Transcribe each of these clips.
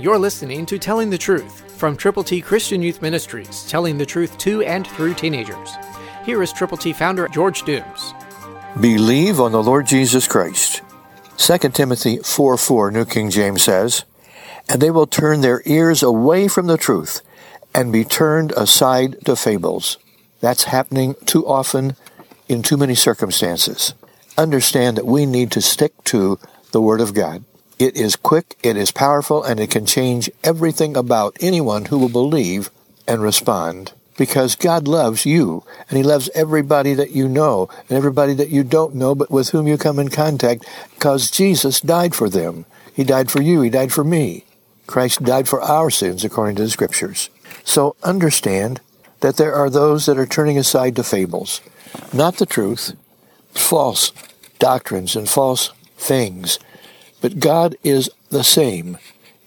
You're listening to Telling the Truth from Triple T Christian Youth Ministries, telling the truth to and through teenagers. Here is Triple T founder George Dooms. Believe on the Lord Jesus Christ. Second Timothy 4:4, New King James says, "And they will turn their ears away from the truth and be turned aside to fables." That's happening too often in too many circumstances. Understand that we need to stick to the Word of God. It is quick, it is powerful, and it can change everything about anyone who will believe and respond. Because God loves you, and He loves everybody that you know, and everybody that you don't know, but with whom you come in contact, because Jesus died for them. He died for you, He died for me. Christ died for our sins, according to the Scriptures. So understand that there are those that are turning aside to fables, not the truth, false doctrines and false things. But God is the same.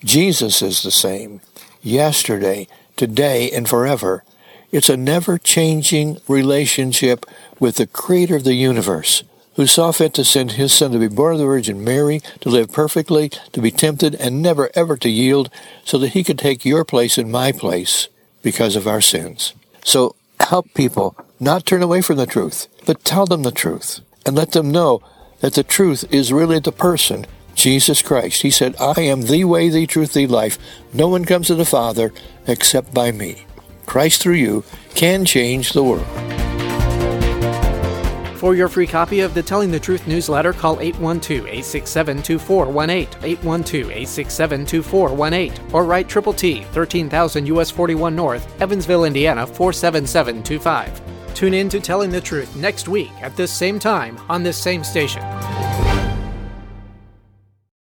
Jesus is the same. Yesterday, today, and forever. It's a never-changing relationship with the Creator of the universe, who saw fit to send His Son to be born of the Virgin Mary, to live perfectly, to be tempted, and never ever to yield, so that He could take your place and my place because of our sins. So help people not turn away from the truth, but tell them the truth, and let them know that the truth is really the person, Jesus Christ. He said, "I am the way, the truth, the life. No one comes to the Father except by me." Christ through you can change the world. For your free copy of the Telling the Truth newsletter, call 812-867-2418, 812-867-2418, or write Triple T, 13,000 U.S. 41 North, Evansville, Indiana, 47725. Tune in to Telling the Truth next week at this same time on this same station.